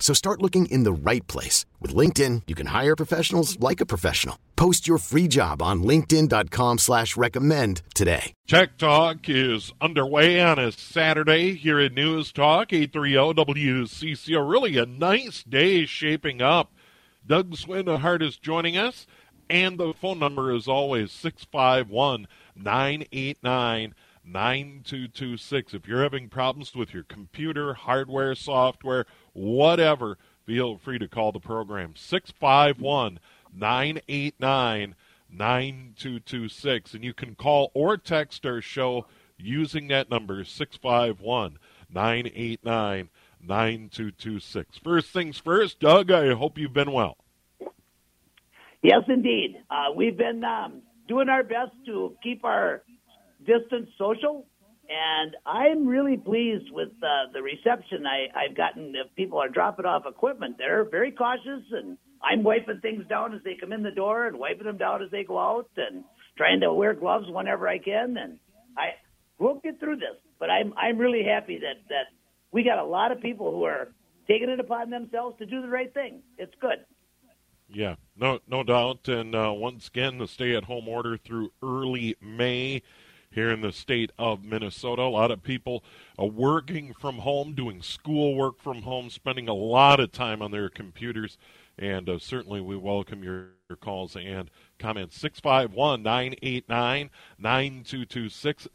So start looking in the right place. With LinkedIn, you can hire professionals like a professional. Post your free job on linkedin.com/recommend today. Tech Talk is underway on a Saturday here at News Talk 830 WCCO. Really a nice day shaping up. Doug Swinehart is joining us, and the phone number is always 651-989-9226. If you're having problems with your computer, hardware, software, whatever, feel free to call the program, 651-989-9226. And you can call or text our show using that number, 651-989-9226. First things first, Doug, I hope you've been well. Yes, indeed. We've been doing our best to keep our distance social. And I'm really pleased with the reception I've gotten. If people are dropping off equipment, they're very cautious, and I'm wiping things down as they come in the door and wiping them down as they go out and trying to wear gloves whenever I can. And I won't get through this, but I'm really happy that we got a lot of people who are taking it upon themselves to do the right thing. It's good. Yeah, no doubt. And once again, the stay-at-home order through early May here in the state of Minnesota. A lot of people are working from home, doing schoolwork from home, spending a lot of time on their computers. And certainly we welcome your calls and comments. 651-989-9226,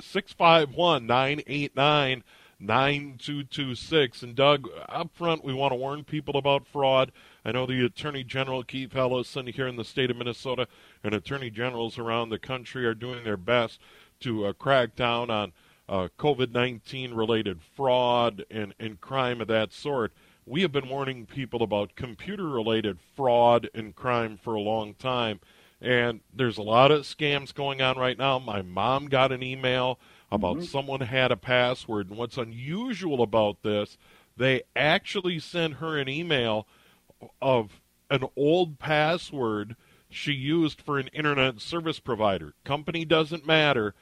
651-989-9226. And, Doug, up front, we want to warn people about fraud. I know the Attorney General, Keith Ellison, here in the state of Minnesota, and Attorney Generals around the country are doing their best to crack down on COVID-19 related fraud and crime of that sort. We have been warning people about computer related fraud and crime for a long time, and there's a lot of scams going on right now. My mom got an email about someone had a password, and what's unusual about this, they actually sent her an email of an old password she used for an internet service provider. Company doesn't matter.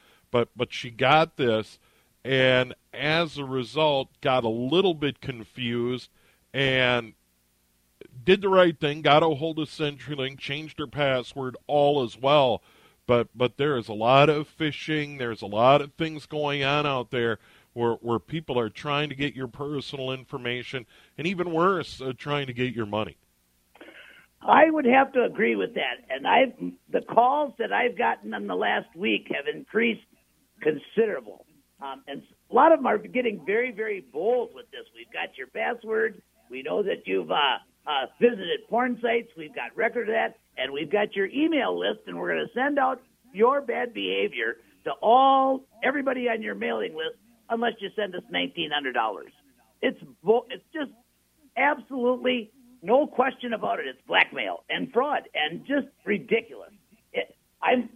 But she got this, and as a result got a little bit confused and did the right thing, got a hold of CenturyLink, changed her password, all as well. But there is a lot of phishing. There's a lot of things going on out there where people are trying to get your personal information, and even worse, trying to get your money. I would have to agree with that. And the calls that I've gotten in the last week have increased considerable. And a lot of them are getting very, very bold with this. We've got your password. We know that you've visited porn sites. We've got record of that. And we've got your email list. And we're going to send out your bad behavior to everybody on your mailing list unless you send us $1,900. It's just absolutely no question about it. It's blackmail and fraud and just ridiculous. I'm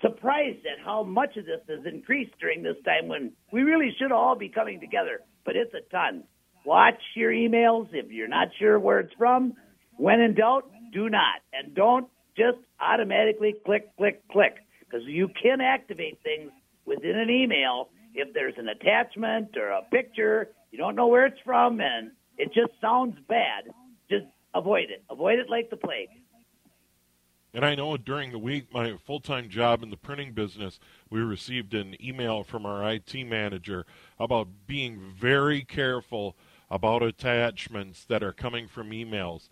surprised at how much of this has increased during this time when we really should all be coming together, but it's a ton. Watch your emails. If you're not sure where it's from, when in doubt, do not. And don't just automatically click, because you can activate things within an email if there's an attachment or a picture. You don't know where it's from, and it just sounds bad. Just avoid it. Avoid it like the plague. And I know during the week, my full-time job in the printing business, we received an email from our IT manager about being very careful about attachments that are coming from emails.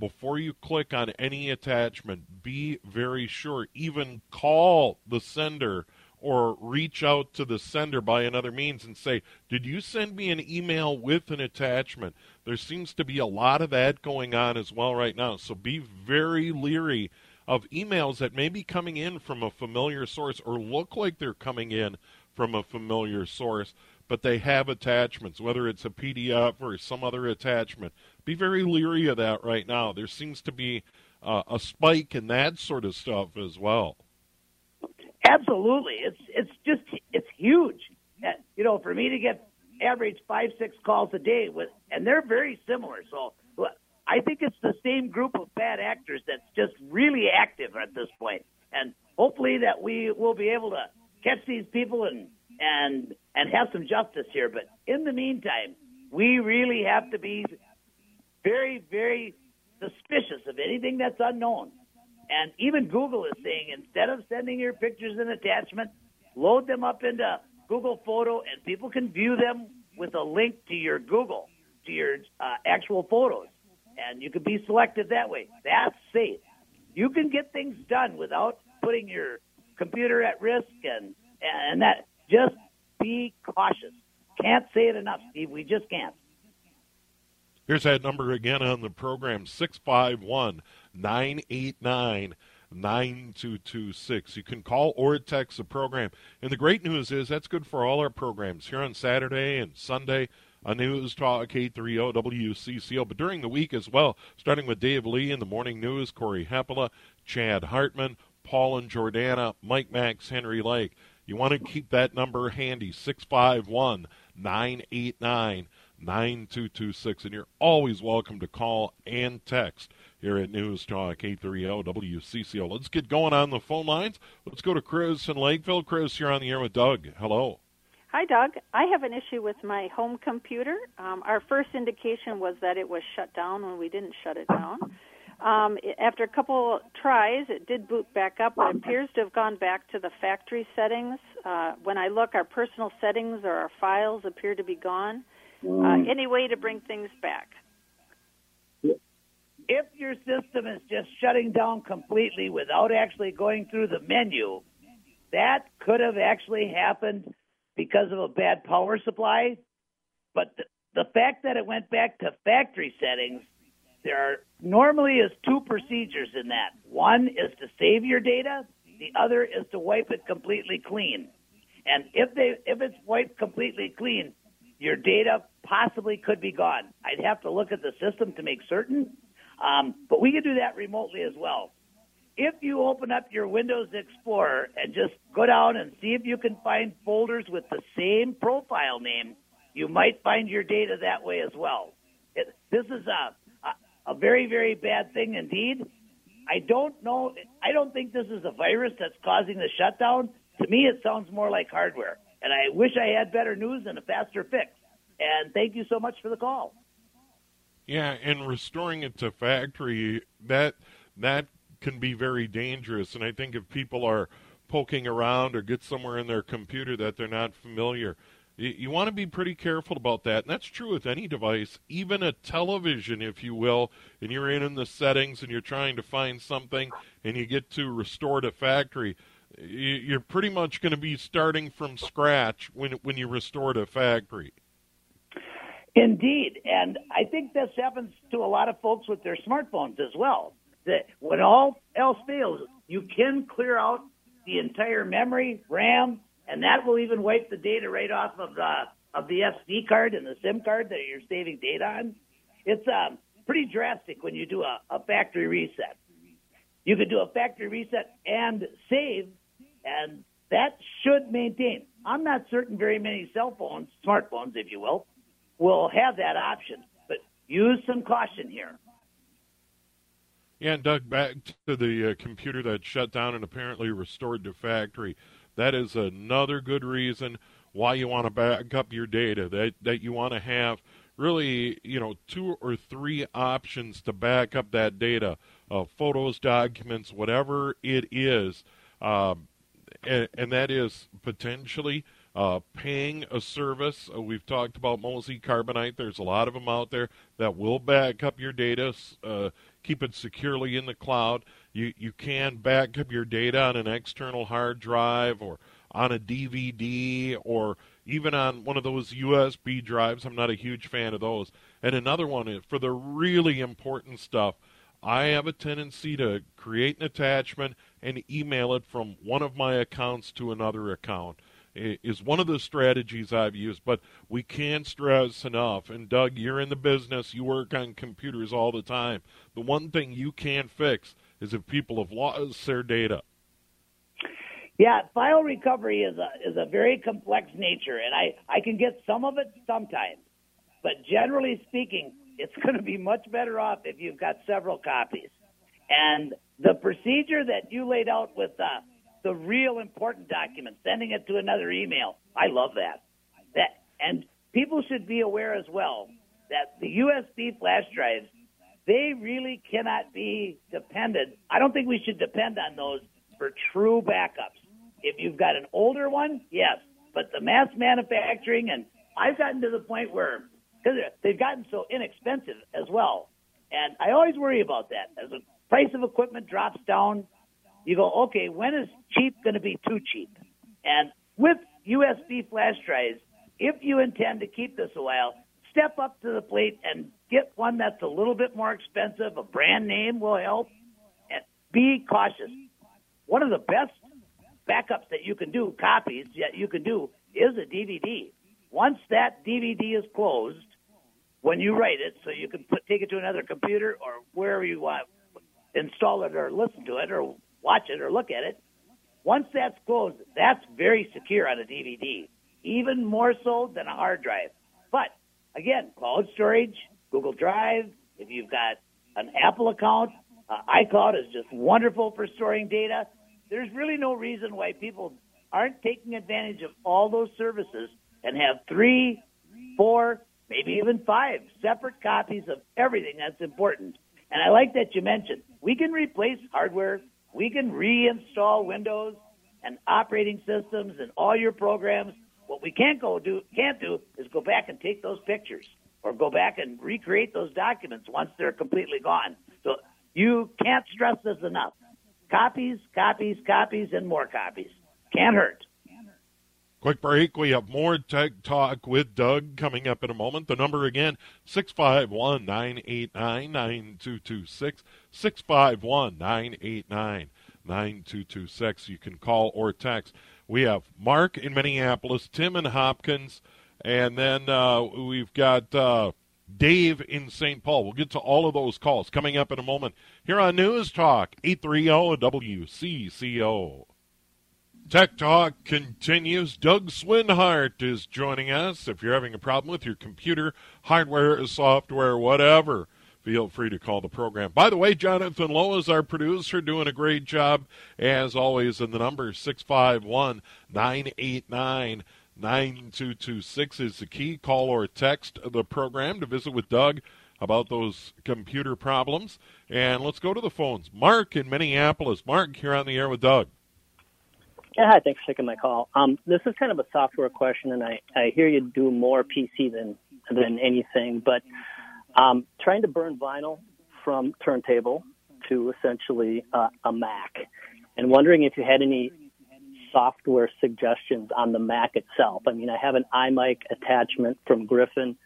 Before you click on any attachment, be very sure. Even call the sender or reach out to the sender by another means and say, did you send me an email with an attachment? There seems to be a lot of that going on as well right now. So be very leery of emails that may be coming in from a familiar source or look like they're coming in from a familiar source, but they have attachments, whether it's a PDF or some other attachment. Be very leery of that right now. There seems to be a spike in that sort of stuff as well. Absolutely. It's huge. You know, for me to get average 5-6 calls a day with, and they're very similar. So I think it's the same group of bad actors that's just really active at this point. And hopefully that we will be able to catch these people and have some justice here. But in the meantime, we really have to be very, very suspicious of anything that's unknown. And even Google is saying, instead of sending your pictures and attachments, load them up into Google Photo, and people can view them with a link to your Google, to your actual photos. And you can be selected that way. That's safe. You can get things done without putting your computer at risk and that. Just be cautious. Can't say it enough, Steve. We just can't. Here's that number again on the program, 651 989-9226. You can call or text the program. And the great news is that's good for all our programs here on Saturday and Sunday on News Talk 830 WCCO. But during the week as well, starting with Dave Lee in the morning news, Corey Heppola, Chad Hartman, Paul and Jordana, Mike Max, Henry Lake. You want to keep that number handy, 651-989-9226. And you're always welcome to call and text here at News Talk 830 WCCO. Let's get going on the phone lines. Let's go to Chris in Lakeville. Chris, you're on the air with Doug. Hello. Hi, Doug. I have an issue with my home computer. Our first indication was that it was shut down when we didn't shut it down. After a couple tries, it did boot back up, but it appears to have gone back to the factory settings. When I look, our personal settings or our files appear to be gone. Any way to bring things back? If your system is just shutting down completely without actually going through the menu, that could have actually happened because of a bad power supply. But the fact that it went back to factory settings, there normally is two procedures in that. One is to save your data. The other is to wipe it completely clean. And if it's wiped completely clean, your data possibly could be gone. I'd have to look at the system to make certain. But we can do that remotely as well. If you open up your Windows Explorer and just go down and see if you can find folders with the same profile name, you might find your data that way as well. This is a very, very bad thing indeed. I don't know. I don't think this is a virus that's causing the shutdown. To me, it sounds more like hardware. And I wish I had better news and a faster fix. And thank you so much for the call. Yeah, and restoring it to factory, that can be very dangerous. And I think if people are poking around or get somewhere in their computer that they're not familiar, you want to be pretty careful about that, and that's true with any device, even a television, if you will, and you're in the settings and you're trying to find something and you get to restore to factory, you're pretty much going to be starting from scratch when you restore to factory. Indeed, and I think this happens to a lot of folks with their smartphones as well, that when all else fails, you can clear out the entire memory, RAM, and that will even wipe the data right off of the SD card and the SIM card that you're saving data on. It's pretty drastic when you do a factory reset. You could do a factory reset and save, and that should maintain. I'm not certain very many cell phones, smartphones, if you will have that option, but use some caution here. Yeah, and Doug, back to the computer that shut down and apparently restored to factory. That is another good reason why you want to back up your data, that you want to have really, you know, 2 or 3 options to back up that data, photos, documents, whatever it is, and that is potentially paying a service. We've talked about Mozy, Carbonite. There's a lot of them out there that will back up your data, keep it securely in the cloud. You can back up your data on an external hard drive or on a DVD or even on one of those USB drives. I'm not a huge fan of those. And another one is for the really important stuff. I have a tendency to create an attachment and email it from one of my accounts to another account. It is one of the strategies I've used, but we can't stress enough. And, Doug, you're in the business. You work on computers all the time. The one thing you can't fix is if people have lost their data. Yeah, file recovery is a very complex nature, and I can get some of it sometimes. But generally speaking, it's going to be much better off if you've got several copies. And the procedure that you laid out with the real important document, sending it to another email, I love that. And people should be aware as well that the USB flash drives, they really cannot be depended. I don't think we should depend on those for true backups. If you've got an older one, yes, but the mass manufacturing, and I've gotten to the point where, because they've gotten so inexpensive as well, and I always worry about that. As the price of equipment drops down, you go, okay, when is cheap going to be too cheap? And with USB flash drives, if you intend to keep this a while, step up to the plate and get one that's a little bit more expensive. A brand name will help, and be cautious. One of the best backups that you can do, copies that you can do, is a DVD. Once that DVD is closed, when you write it, so you can take it to another computer or wherever you want, install it or listen to it or watch it or look at it, once that's closed, that's very secure on a DVD, even more so than a hard drive. But, again, cloud storage, Google Drive, if you've got an Apple account, iCloud is just wonderful for storing data. There's really no reason why people aren't taking advantage of all those services and have 3, 4, maybe even 5 separate copies of everything that's important. And I like that you mentioned we can replace hardware, we can reinstall Windows and operating systems and all your programs. What we can't do is go back and take those pictures or go back and recreate those documents once they're completely gone. So you can't stress this enough. Copies, copies, copies, and more copies. Can't hurt. Quick break. We have more Tech Talk with Doug coming up in a moment. The number again, 651-989-9226, 651-989-9226. You can call or text. We have Mark in Minneapolis, Tim in Hopkins, and then we've got Dave in St. Paul. We'll get to all of those calls coming up in a moment here on News Talk 830-WCCO. Tech Talk continues. Doug Swinehart is joining us. If you're having a problem with your computer, hardware, software, whatever, feel free to call the program. By the way, Jonathan Lowe is our producer, doing a great job, as always, in the number 651-989-9226. 9226 is the key. Call or text the program to visit with Doug about those computer problems. And let's go to the phones. Mark in Minneapolis. Mark, you're on the air with Doug. Yeah, hi, thanks for taking my call. This is kind of a software question, and I hear you do more PC than anything, but trying to burn vinyl from turntable to essentially a Mac, and wondering if you had any software suggestions on the Mac itself. I mean, I have an iMic attachment from Griffin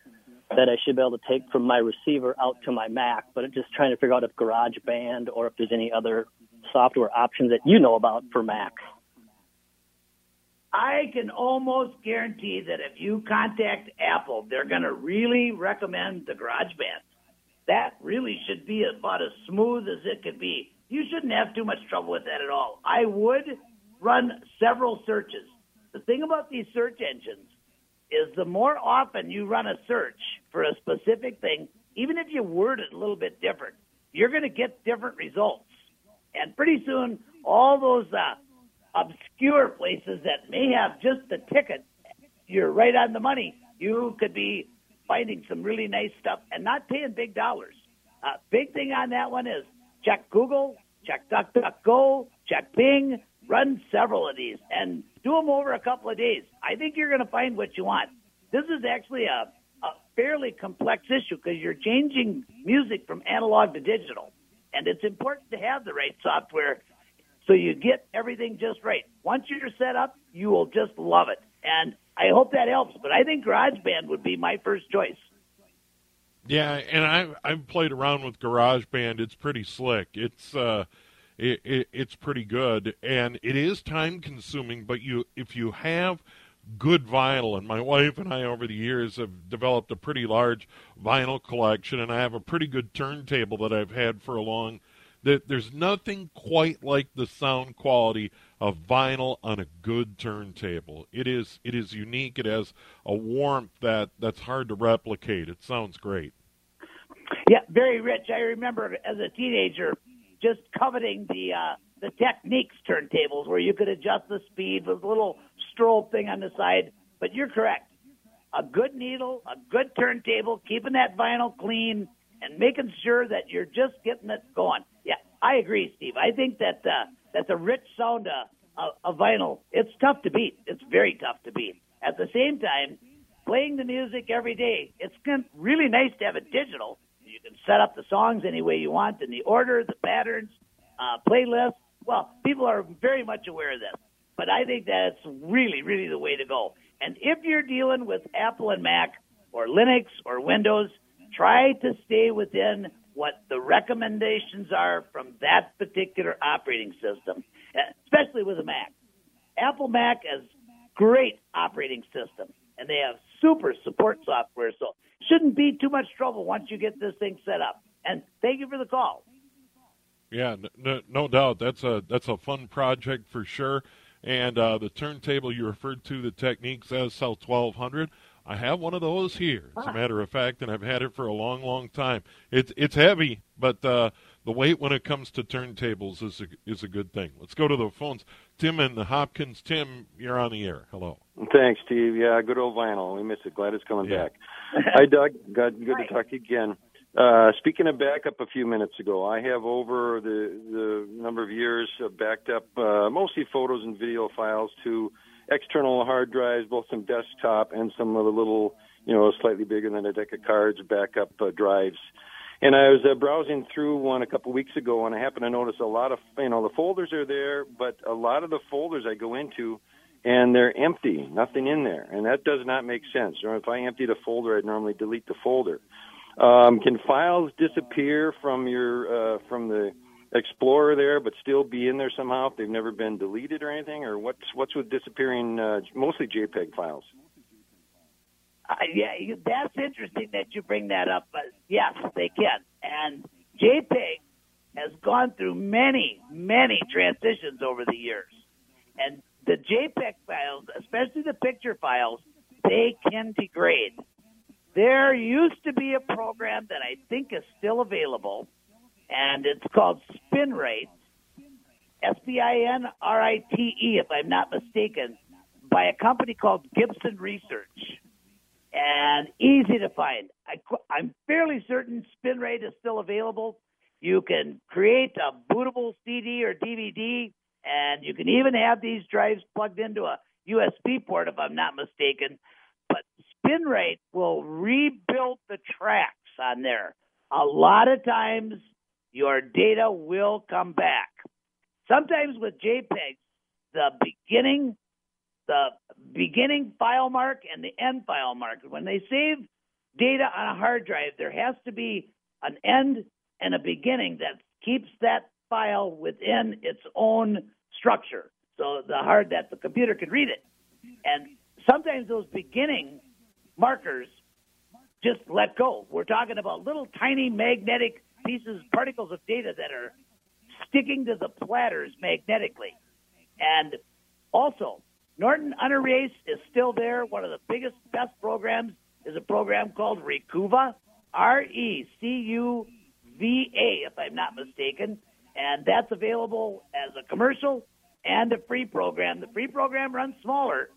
that I should be able to take from my receiver out to my Mac, but I'm just trying to figure out if GarageBand or if there's any other software options that you know about for Mac. I can almost guarantee that if you contact Apple, they're going to really recommend the GarageBand. That really should be about as smooth as it could be. You shouldn't have too much trouble with that at all. I would run several searches. The thing about these search engines is the more often you run a search for a specific thing, even if you word it a little bit different, you're going to get different results. And pretty soon, all those obscure places that may have just the ticket, you're right on the money. You could be finding some really nice stuff and not paying big dollars. Big thing on that one is check Google, check DuckDuckGo, check Bing. Run several of these and do them over a couple of days. I think you're going to find what you want. This is actually a fairly complex issue because you're changing music from analog to digital, and it's important to have the right software so you get everything just right. Once you're set up, you will just love it. And I hope that helps, but I think GarageBand would be my first choice. Yeah, and I've played around with GarageBand. It's pretty slick. It's pretty good, and it is time-consuming, but if you have good vinyl, and my wife and I over the years have developed a pretty large vinyl collection, and I have a pretty good turntable that I've had for a long time. There's nothing quite like the sound quality of vinyl on a good turntable. It is unique. It has a warmth that's hard to replicate. It sounds great. Yeah, very rich. I remember as a teenager just coveting the Technics turntables where you could adjust the speed with a little strobe thing on the side. But you're correct. A good needle, a good turntable, keeping that vinyl clean, and making sure that you're just getting it going. Yeah, I agree, Steve. I think that that's a rich sound of vinyl. It's tough to beat. It's very tough to beat. At the same time, playing the music every day, it's really nice to have it digital. You can set up the songs any way you want, in the order, the patterns, playlists. Well, people are very much aware of this, but I think that's really, really the way to go. And if you're dealing with Apple and Mac or Linux or Windows, try to stay within what the recommendations are from that particular operating system, especially with a Mac. Apple Mac has great operating system, and they have super support software, so shouldn't be too much trouble once you get this thing set up. And thank you for the call. Yeah, no doubt. That's a fun project for sure. And the turntable you referred to, the Technics SL-1200, I have one of those here, as a matter of fact, and I've had it for a long, long time. It's heavy, but the weight when it comes to turntables is a good thing. Let's go to the phones. Tim in Hopkins. Tim, you're on the air. Hello. Thanks, Steve. Yeah, good old vinyl. We miss it. Glad it's coming back. Hi, Doug. Good to talk to you again. Speaking of backup a few minutes ago, I have over the number of years backed up mostly photos and video files to external hard drives, both some desktop and some of the little, slightly bigger than a deck of cards backup drives. And I was browsing through one a couple weeks ago, and I happened to notice a lot of, the folders are there, but a lot of the folders I go into, and they're empty, nothing in there. And that does not make sense. If I emptied a folder, I'd normally delete the folder. Can files disappear from your from the Explorer there, but still be in there somehow if they've never been deleted or anything? Or what's with disappearing mostly JPEG files? Yeah, that's interesting that you bring that up. But yes, they can. And JPEG has gone through many, many transitions over the years. And the JPEG files, especially the picture files, they can degrade. There used to be a program that I think is still available, and it's called SpinRite, SpinRite, if I'm not mistaken, by a company called Gibson Research. And easy to find. I'm fairly certain SpinRite is still available. You can create a bootable CD or DVD, and you can even have these drives plugged into a USB port, if I'm not mistaken. But SpinRite will rebuild the tracks on there. A lot of times, your data will come back. Sometimes with JPEGs, the beginning file mark and the end file mark. When they save data on a hard drive, there has to be an end and a beginning that keeps that file within its own structure, so that the computer could read it. And sometimes those beginning markers just let go. We're talking about little tiny magnetic pieces, particles of data that are sticking to the platters magnetically. And also, Norton Unerase is still there. One of the biggest, best programs is a program called Recuva, Recuva, if I'm not mistaken. And that's available as a commercial and a free program. The free program runs slower,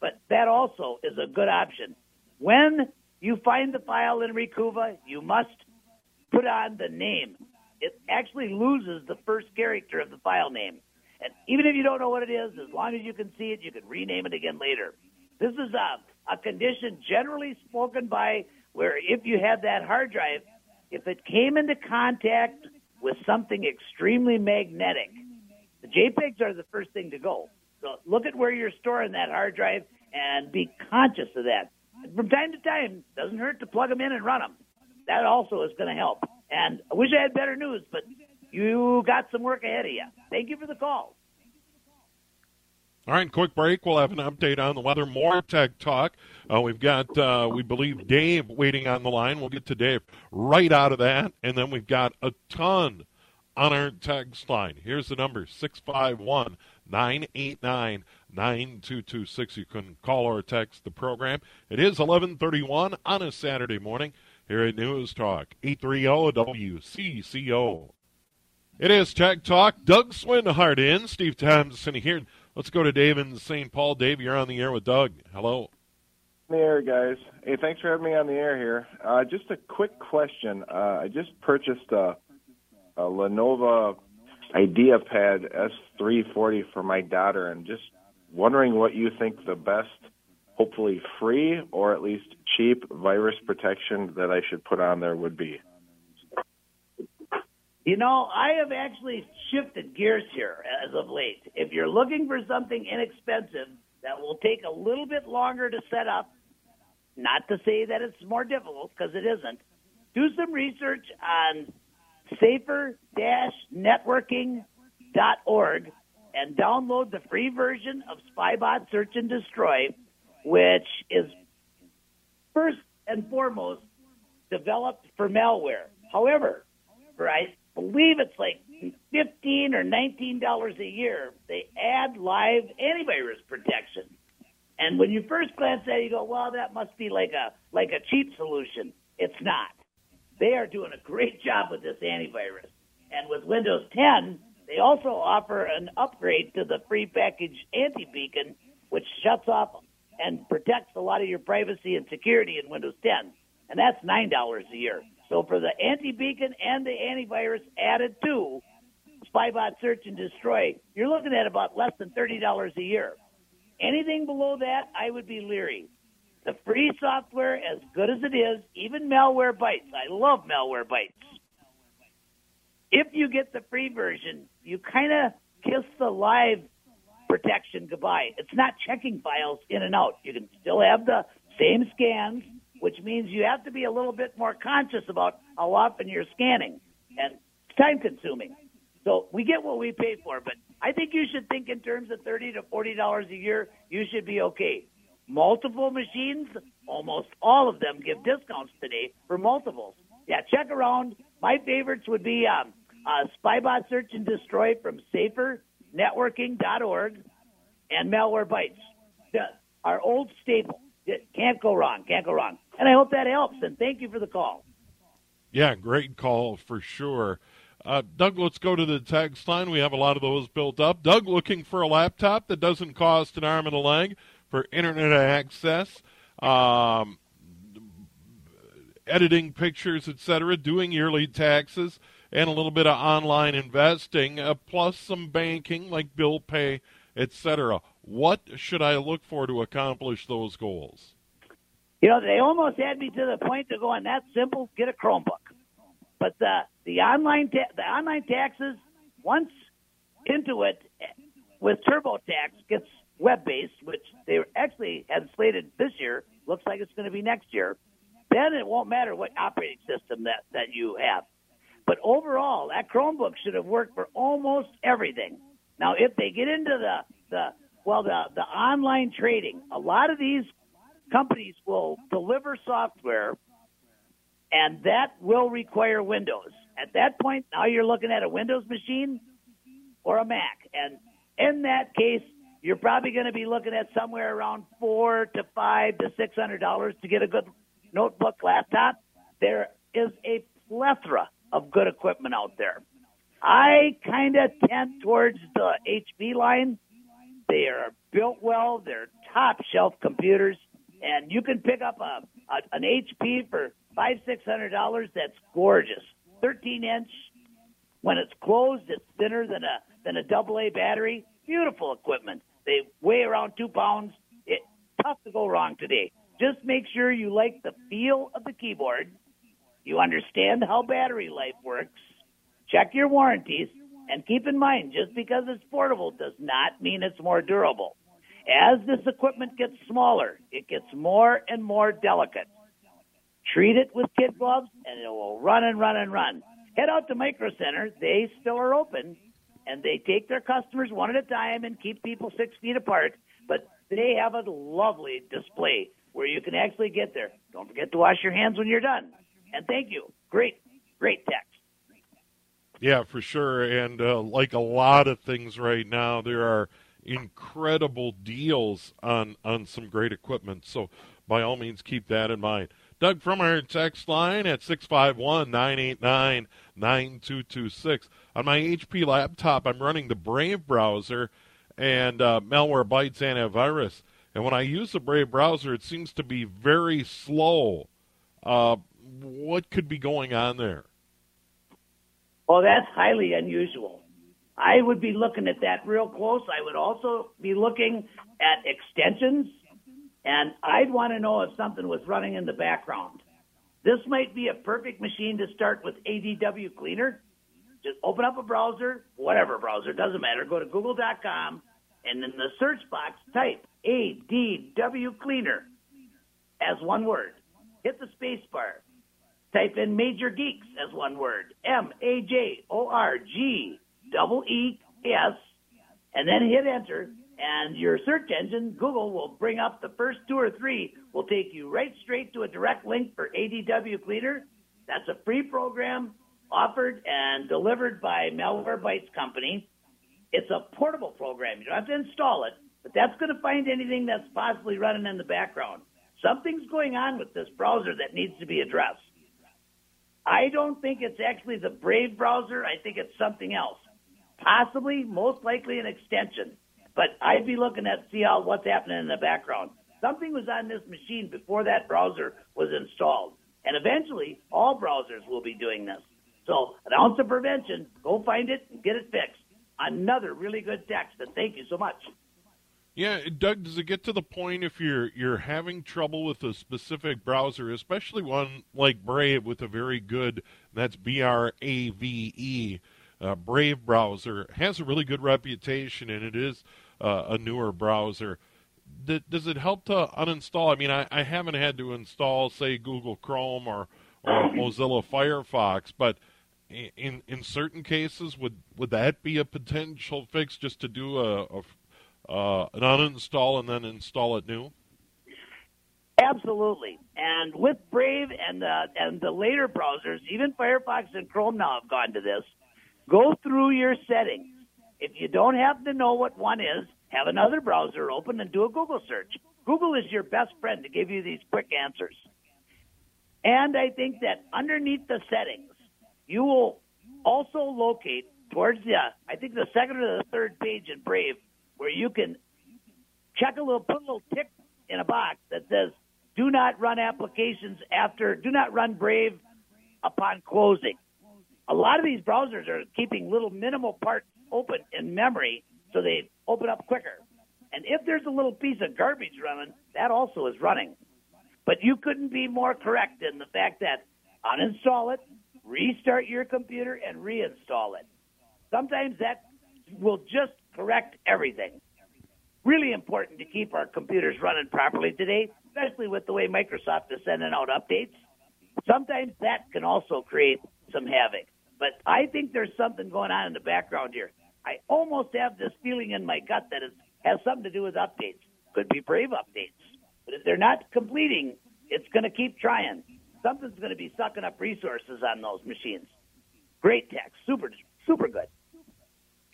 but that also is a good option. When you find the file in Recuva, you must put on the name. It actually loses the first character of the file name. And even if you don't know what it is, as long as you can see it, you can rename it again later. This is a condition generally spoken by where if you had that hard drive, if it came into contact with something extremely magnetic, JPEGs are the first thing to go. So look at where you're storing that hard drive and be conscious of that. And from time to time, it doesn't hurt to plug them in and run them. That also is going to help. And I wish I had better news, but you got some work ahead of you. Thank you for the call. All right, quick break. We'll have an update on the weather, more tech talk. We've got, we believe, Dave waiting on the line. We'll get to Dave right out of that. And then we've got a ton on our text line. Here's the number, 651-989-9226. You can call or text the program. It is 11:31 on a Saturday morning here at News Talk 830-WCCO. It is Tech Talk. Doug Swinehart in, Steve Thompson here. Let's go to Dave in St. Paul. Dave, you're on the air with Doug. Hello. Hey, guys. Hey, thanks for having me on the air here. Just a quick question. I just purchased a Lenovo IdeaPad S340 for my daughter, and just wondering what you think the best, hopefully free or at least cheap, virus protection that I should put on there would be. You know, I have actually shifted gears here as of late. If you're looking for something inexpensive that will take a little bit longer to set up, not to say that it's more difficult, because it isn't, do some research on safer-networking.org and download the free version of Spybot Search and Destroy, which is first and foremost developed for malware. However, I believe it's like $15 or $19 a year, they add live antivirus protection. And when you first glance at it, you go, well, that must be like a cheap solution. It's not. They are doing a great job with this antivirus. And with Windows 10, they also offer an upgrade to the free package anti-beacon, which shuts off and protects a lot of your privacy and security in Windows 10. And that's $9 a year. So for the anti-beacon and the antivirus added to Spybot Search and Destroy, you're looking at about less than $30 a year. Anything below that, I would be leery. The free software, as good as it is, even Malwarebytes. I love Malwarebytes. If you get the free version, you kind of kiss the live protection goodbye. It's not checking files in and out. You can still have the same scans, which means you have to be a little bit more conscious about how often you're scanning, and it's time-consuming. So we get what we pay for, but I think you should think in terms of $30 to $40 a year. You should be okay. Multiple machines, almost all of them give discounts today for multiples. Yeah, check around. My favorites would be Spybot Search and Destroy from SaferNetworking.org and Malwarebytes, our old staple. Can't go wrong. And I hope that helps, and thank you for the call. Yeah, great call for sure. Doug, let's go to the text line. We have a lot of those built up. Doug, looking for a laptop that doesn't cost an arm and a leg for Internet access, editing pictures, etc., doing yearly taxes, and a little bit of online investing, plus some banking like bill pay, etc. What should I look for to accomplish those goals? You know, they almost had me to the point of going that simple, get a Chromebook. But the online taxes, once Intuit with TurboTax gets web-based, which they actually had slated this year, looks like it's going to be next year, then it won't matter what operating system that you have. But overall, that Chromebook should have worked for almost everything. Now, if they get into the online trading, a lot of these companies will deliver software, and that will require Windows. At that point, now you're looking at a Windows machine or a Mac. And in that case, you're probably going to be looking at somewhere around $400 to $500 to $600 to get a good notebook laptop. There is a plethora of good equipment out there. I kind of tend towards the HP line. They are built well. They're top-shelf computers, and you can pick up an HP for $500, $600. That's gorgeous. 13-inch. When it's closed, it's thinner than a AA battery. Beautiful equipment. They weigh around 2 pounds. It's tough to go wrong today. Just make sure you like the feel of the keyboard. You understand how battery life works. Check your warranties. And keep in mind, just because it's portable does not mean it's more durable. As this equipment gets smaller, it gets more and more delicate. Treat it with kid gloves, and it will run and run and run. Head out to Micro Center. They still are open, and they take their customers one at a time and keep people 6 feet apart. But they have a lovely display where you can actually get there. Don't forget to wash your hands when you're done. And thank you. Great, great text. Yeah, for sure. And like a lot of things right now, there are incredible deals on some great equipment. So by all means, keep that in mind. Doug, from our text line at 651-989-9226. On my HP laptop, I'm running the Brave browser and Malwarebytes antivirus. And when I use the Brave browser, it seems to be very slow. What could be going on there? Oh, that's highly unusual. I would be looking at that real close. I would also be looking at extensions, and I'd want to know if something was running in the background. This might be a perfect machine to start with ADW Cleaner. Just open up a browser, whatever browser, doesn't matter. Go to google.com, and in the search box, type ADW Cleaner as one word. Hit the space bar. Type in Major Geeks as one word, MAJORGEES, and then hit enter, and your search engine, Google, will bring up the first two or three, will take you right straight to a direct link for ADW Cleaner. That's a free program offered and delivered by Malwarebytes Company. It's a portable program. You don't have to install it, but that's going to find anything that's possibly running in the background. Something's going on with this browser that needs to be addressed. I don't think it's actually the Brave browser. I think it's something else. Possibly, most likely an extension. But I'd be looking at see how what's happening in the background. Something was on this machine before that browser was installed. And eventually, all browsers will be doing this. So an ounce of prevention, go find it and get it fixed. Another really good text, and thank you so much. Yeah, Doug, does it get to the point if you're having trouble with a specific browser, especially one like Brave with a very good, that's B-R-A-V-E, Brave browser, has a really good reputation, and it is a newer browser. Does it help to uninstall? I mean, I haven't had to install, say, Google Chrome or Mozilla Firefox, but in certain cases, would that be a potential fix just to do an uninstall and then install it new? Absolutely. And with Brave and the later browsers, even Firefox and Chrome now have gone to this. Go through your settings. If you don't happen to know what one is, have another browser open and do a Google search. Google is your best friend to give you these quick answers. And I think that underneath the settings, you will also locate towards the, I think the second or the third page in Brave, where you can put a little tick in a box that says, do not run applications after, do not run Brave upon closing. A lot of these browsers are keeping little minimal parts open in memory so they open up quicker. And if there's a little piece of garbage running, that also is running. But you couldn't be more correct in the fact that uninstall it, restart your computer, and reinstall it. Sometimes that will just correct everything. Really important to keep our computers running properly today, especially with the way Microsoft is sending out updates. Sometimes that can also create some havoc. But I think there's something going on in the background here. I almost have this feeling in my gut that it has something to do with updates. Could be Brave updates. But if they're not completing, it's going to keep trying. Something's going to be sucking up resources on those machines. Great text. Super, super good.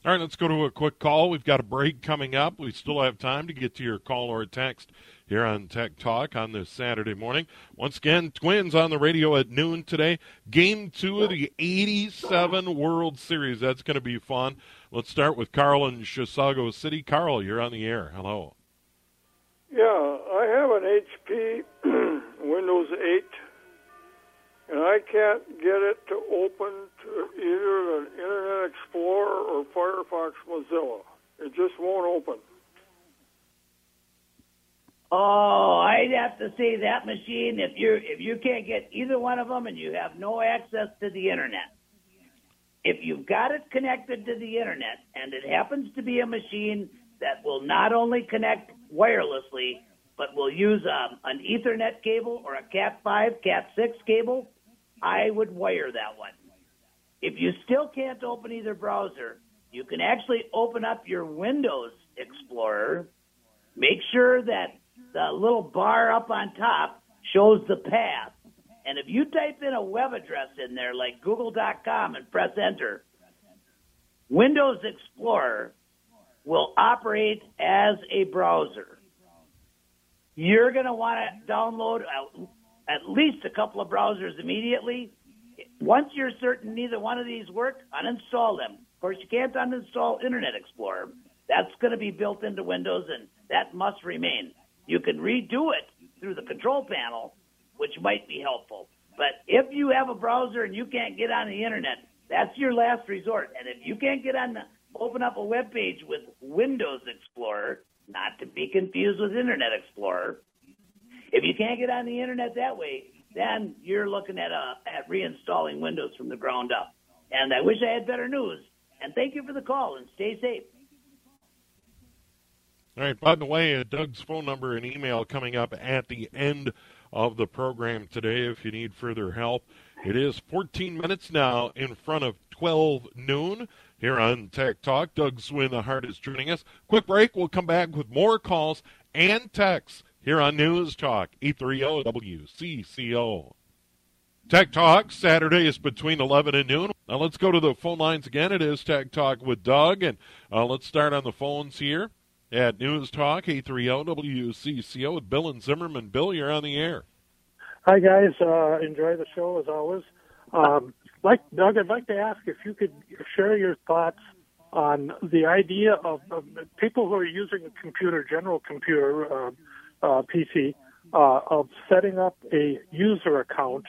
All right, let's go to a quick call. We've got a break coming up. We still have time to get to your call or text here on Tech Talk on this Saturday morning. Once again, Twins on the radio at noon today. Game 2 of the 87 World Series. That's going to be fun. Let's start with Carl in Chisago City. Carl, you're on the air. Hello. Yeah, I have an HP Windows 8, and I can't get it to open to either an Internet Explorer or Firefox Mozilla. It just won't open. Oh, I'd have to say that machine, if you can't get either one of them and you have no access to the Internet, If you've got it connected to the internet and it happens to be a machine that will not only connect wirelessly, but will use an Ethernet cable or a Cat 5, Cat 6 cable, I would wire that one. If you still can't open either browser, you can actually open up your Windows Explorer. Make sure that the little bar up on top shows the path. And if you type in a web address in there, like google.com, and press enter, Windows Explorer will operate as a browser. You're going to want to download at least a couple of browsers immediately. Once you're certain neither one of these work, uninstall them. Of course, you can't uninstall Internet Explorer. That's going to be built into Windows, and that must remain. You can redo it through the control panel, which might be helpful. But if you have a browser and you can't get on the Internet, that's your last resort. And if you can't get on open up a web page with Windows Explorer, not to be confused with Internet Explorer, if you can't get on the Internet that way, then you're looking at reinstalling Windows from the ground up. And I wish I had better news. And thank you for the call, and stay safe. All right. By the way, Doug's phone number and email coming up at the end of the program today if you need further help. It is 14 minutes now in front of 12 noon here on Tech Talk. Doug Swinehart is joining us. Quick break. We'll come back with more calls and texts here on News Talk, E30 WCCO. Tech Talk, Saturday is between 11 and noon. Now let's go to the phone lines again. It is Tech Talk with Doug, and let's start on the phones here at News Talk, E30 WCCO with Bill and Zimmerman. Bill, you're on the air. Hi, guys. Enjoy the show, as always. Like Doug, I'd like to ask if you could share your thoughts on the idea of people who are using a computer, general computer, PC, of setting up a user account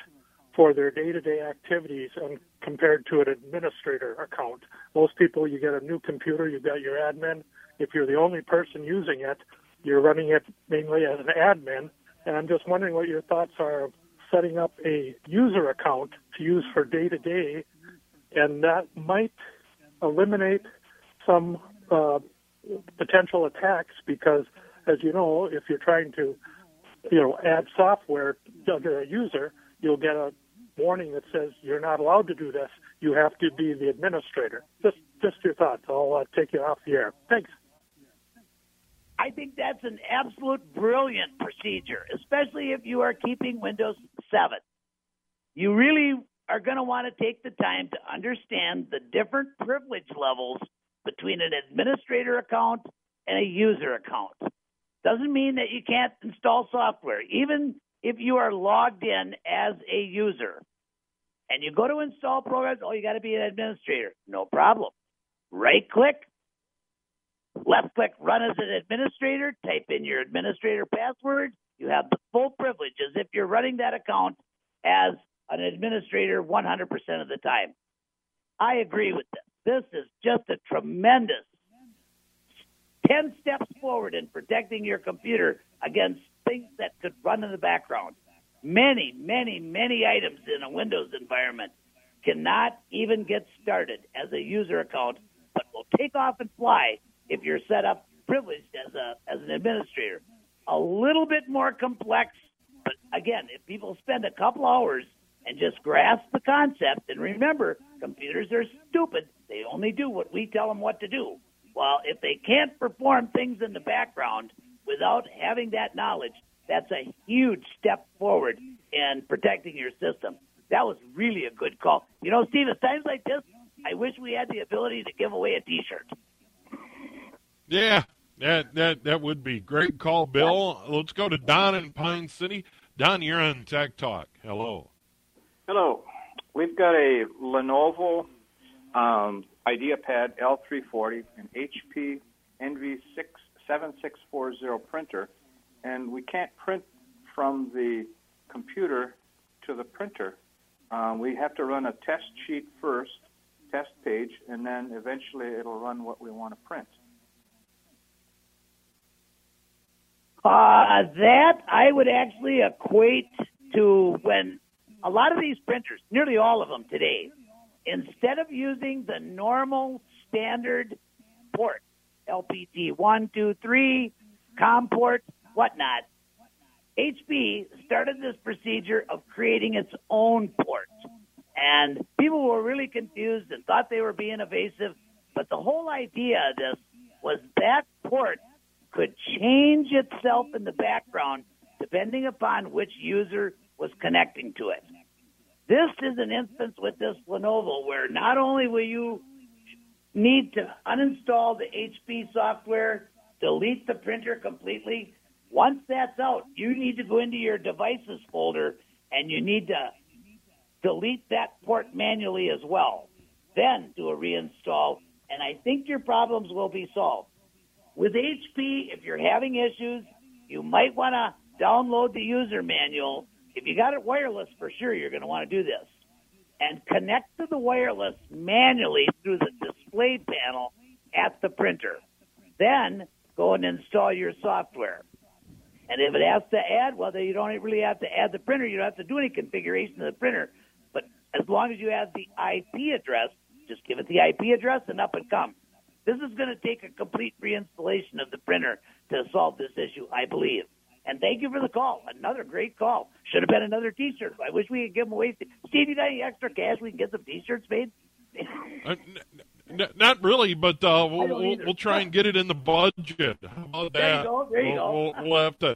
for their day-to-day activities and compared to an administrator account. Most people, you get a new computer, you've got your admin. If you're the only person using it, you're running it mainly as an admin. And I'm just wondering what your thoughts are of setting up a user account to use for day-to-day, and that might eliminate some potential attacks because, as you know, if you're trying to, add software under a user, you'll get a warning that says you're not allowed to do this. You have to be the administrator. Just your thoughts. I'll take you off the air. Thanks. I think that's an absolute brilliant procedure, especially if you are keeping Windows 7. You really are going to want to take the time to understand the different privilege levels between an administrator account and a user account. Doesn't mean that you can't install software, even if you are logged in as a user. And you go to install programs, you got to be an administrator. No problem. Right-click, left-click, run as an administrator, type in your administrator password. You have the full privileges if you're running that account as an administrator 100% of the time. I agree with this. This is just a tremendous 10 steps forward in protecting your computer against things that could run in the background. Many, many, many items in a Windows environment cannot even get started as a user account, but will take off and fly if you're set up privileged as an administrator. A little bit more complex, but again, if people spend a couple hours and just grasp the concept, and remember, computers are stupid. They only do what we tell them what to do. Well, if they can't perform things in the background without having that knowledge, that's a huge step forward in protecting your system. That was really a good call. Steve, at times like this, I wish we had the ability to give away a T-shirt. Yeah, that would be great call, Bill. Let's go to Don in Pine City. Don, you're on Tech Talk. Hello. Hello. We've got a Lenovo IdeaPad L340, an HP Envy 7640 printer, and we can't print from the computer to the printer. We have to run a test sheet first, test page, and then eventually it'll run what we want to print. That I would actually equate to when a lot of these printers, nearly all of them today, instead of using the normal standard port, LPT 1, 2, 3, COM port, whatnot, HP started this procedure of creating its own port. And people were really confused and thought they were being evasive. But the whole idea of this was that port could change itself in the background depending upon which user was connecting to it. This is an instance with this Lenovo where not only will you need to uninstall the HP software, delete the printer completely. Once that's out, you need to go into your devices folder and you need to delete that port manually as well. Then do a reinstall, and I think your problems will be solved. With HP, if you're having issues, you might want to download the user manual. If you got it wireless, for sure you're going to want to do this. And connect to the wireless manually through the display panel at the printer. Then go and install your software. And if it has to add, well, then you don't really have to add the printer. You don't have to do any configuration of the printer. But as long as you have the IP address, just give it the IP address and up it comes. This is going to take a complete reinstallation of the printer to solve this issue, I believe. And thank you for the call. Another great call. Should have been another T-shirt. I wish we could give them away. Steve, you got any extra cash we can get some T-shirts made? Not really, but we'll try and get it in the budget. How about that? There you go.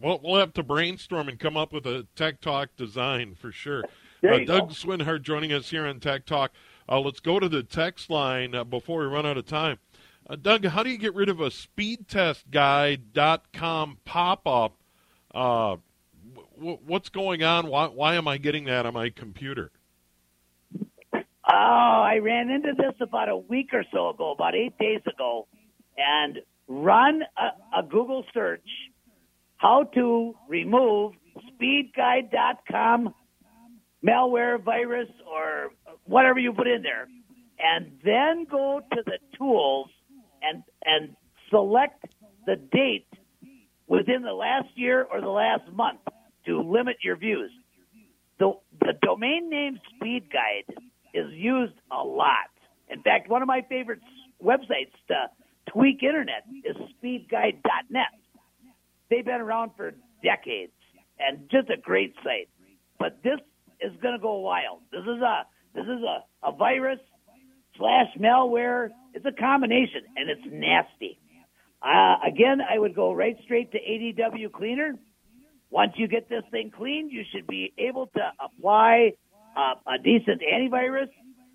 We'll have to brainstorm and come up with a Tech Talk design for sure. Doug Swinehart joining us here on Tech Talk. Let's go to the text line before we run out of time. Doug, how do you get rid of a speedtestguide.com pop-up? What's going on? Why am I getting that on my computer? Oh, I ran into this about a week or so ago, about 8 days ago, and run a Google search, how to remove speedguide.com malware, virus, or whatever you put in there, and then go to the tools and select the date within the last year or the last month to limit your views. The domain name SpeedGuide is used a lot. In fact, one of my favorite websites to tweak internet is speedguide.net. They've been around for decades and just a great site. But this is going to go wild. This is a virus / malware. It's a combination, and it's nasty. Again, I would go right straight to ADW Cleaner. Once you get this thing cleaned, you should be able to apply a decent antivirus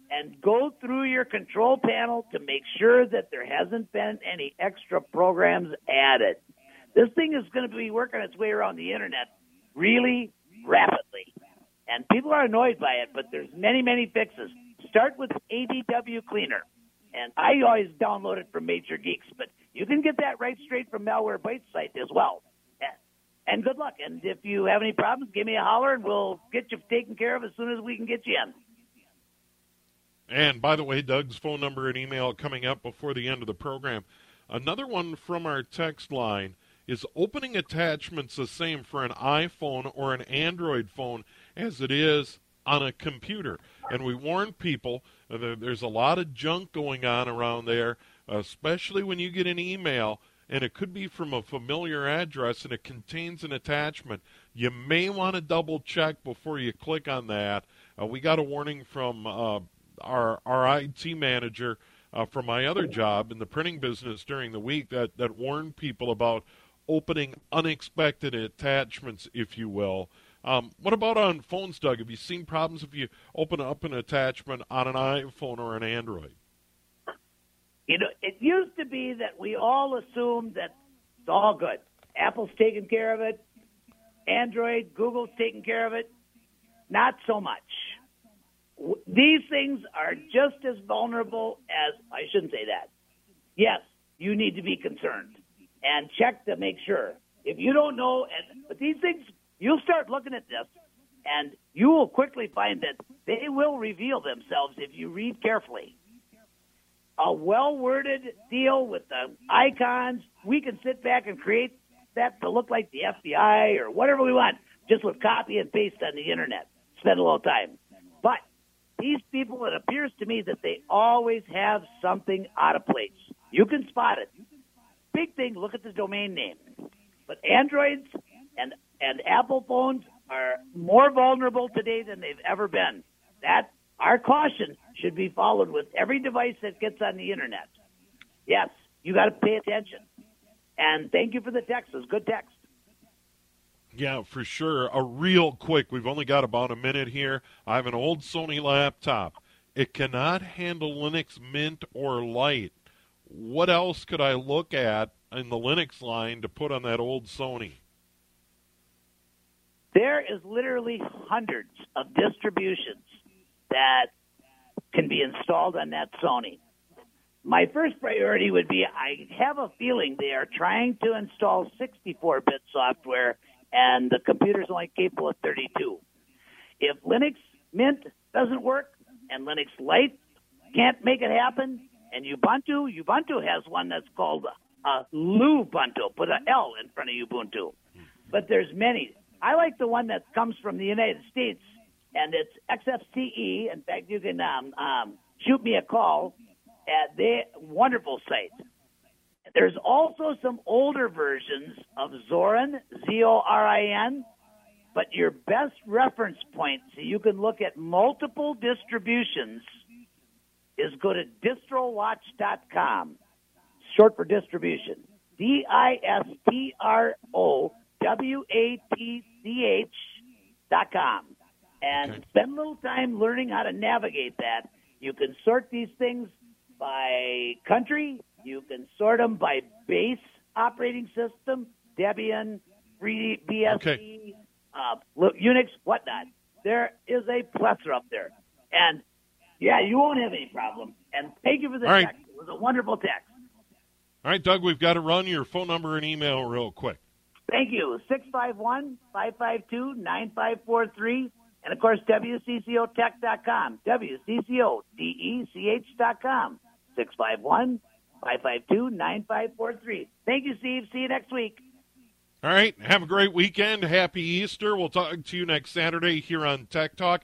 and go through your control panel to make sure that there hasn't been any extra programs added. This thing is going to be working its way around the internet really rapidly. And people are annoyed by it, but there's many, many fixes. Start with ADW Cleaner. And I always download it from Major Geeks, but you can get that right straight from Malwarebytes site as well. And good luck. And if you have any problems, give me a holler, and we'll get you taken care of as soon as we can get you in. And, by the way, Doug's phone number and email coming up before the end of the program. Another one from our text line is opening attachments the same for an iPhone or an Android phone as it is on a computer. And we warn people there's a lot of junk going on around there, especially when you get an email, and it could be from a familiar address, and it contains an attachment. You may want to double-check before you click on that. We got a warning from our IT manager from my other job in the printing business during the week that warned people about opening unexpected attachments, if you will. What about on phones, Doug? Have you seen problems if you open up an attachment on an iPhone or an Android? You know, it used to be that we all assumed that it's all good. Apple's taking care of it. Android, Google's taking care of it. Not so much. These things are just as vulnerable as, I shouldn't say that. Yes, you need to be concerned and check to make sure. If you don't know, but these things, you'll start looking at this, and you will quickly find that they will reveal themselves if you read carefully. A well-worded deal with the icons, we can sit back and create that to look like the FBI or whatever we want, just with copy and paste on the internet. Spend a little time. But These people, it appears to me that they always have something out of place. You can spot it. Big thing, look at the domain name. But Androids and Apple phones are more vulnerable today than they've ever been. That, our caution, should be followed with every device that gets on the Internet. Yes, you got to pay attention. And thank you for the text. It was good text. Yeah, for sure. A real quick, we've only got about a minute here. I have an old Sony laptop. It cannot handle Linux Mint or Lite. What else could I look at in the Linux line to put on that old Sony? There is literally hundreds of distributions that can be installed on that Sony. My first priority would be, I have a feeling they are trying to install 64-bit software, and the computer's only capable of 32. If Linux Mint doesn't work and Linux Lite can't make it happen, and Ubuntu has one that's called Lubuntu, put an L in front of Ubuntu. But there's many. I like the one that comes from the United States, and it's Xfce. In fact, you can shoot me a call at their wonderful site. There's also some older versions of Zorin, Zorin, but your best reference point, so you can look at multiple distributions, is go to distrowatch.com, short for distribution, distrowatch.com, and spend a little time learning how to navigate that. You can sort these things by country. You can sort them by base operating system, Debian, FreeBSD, Unix, whatnot. There is a plethora up there. And, yeah, you won't have any problem. And thank you for the text. It was a wonderful text. All right, Doug, we've got to run your phone number and email real quick. Thank you, 651-552-9543. And, of course, WCCOTech.com, WCCODECH.com, 651 552-9543. Thank you, Steve. See you next week. All right. Have a great weekend. Happy Easter. We'll talk to you next Saturday here on Tech Talk.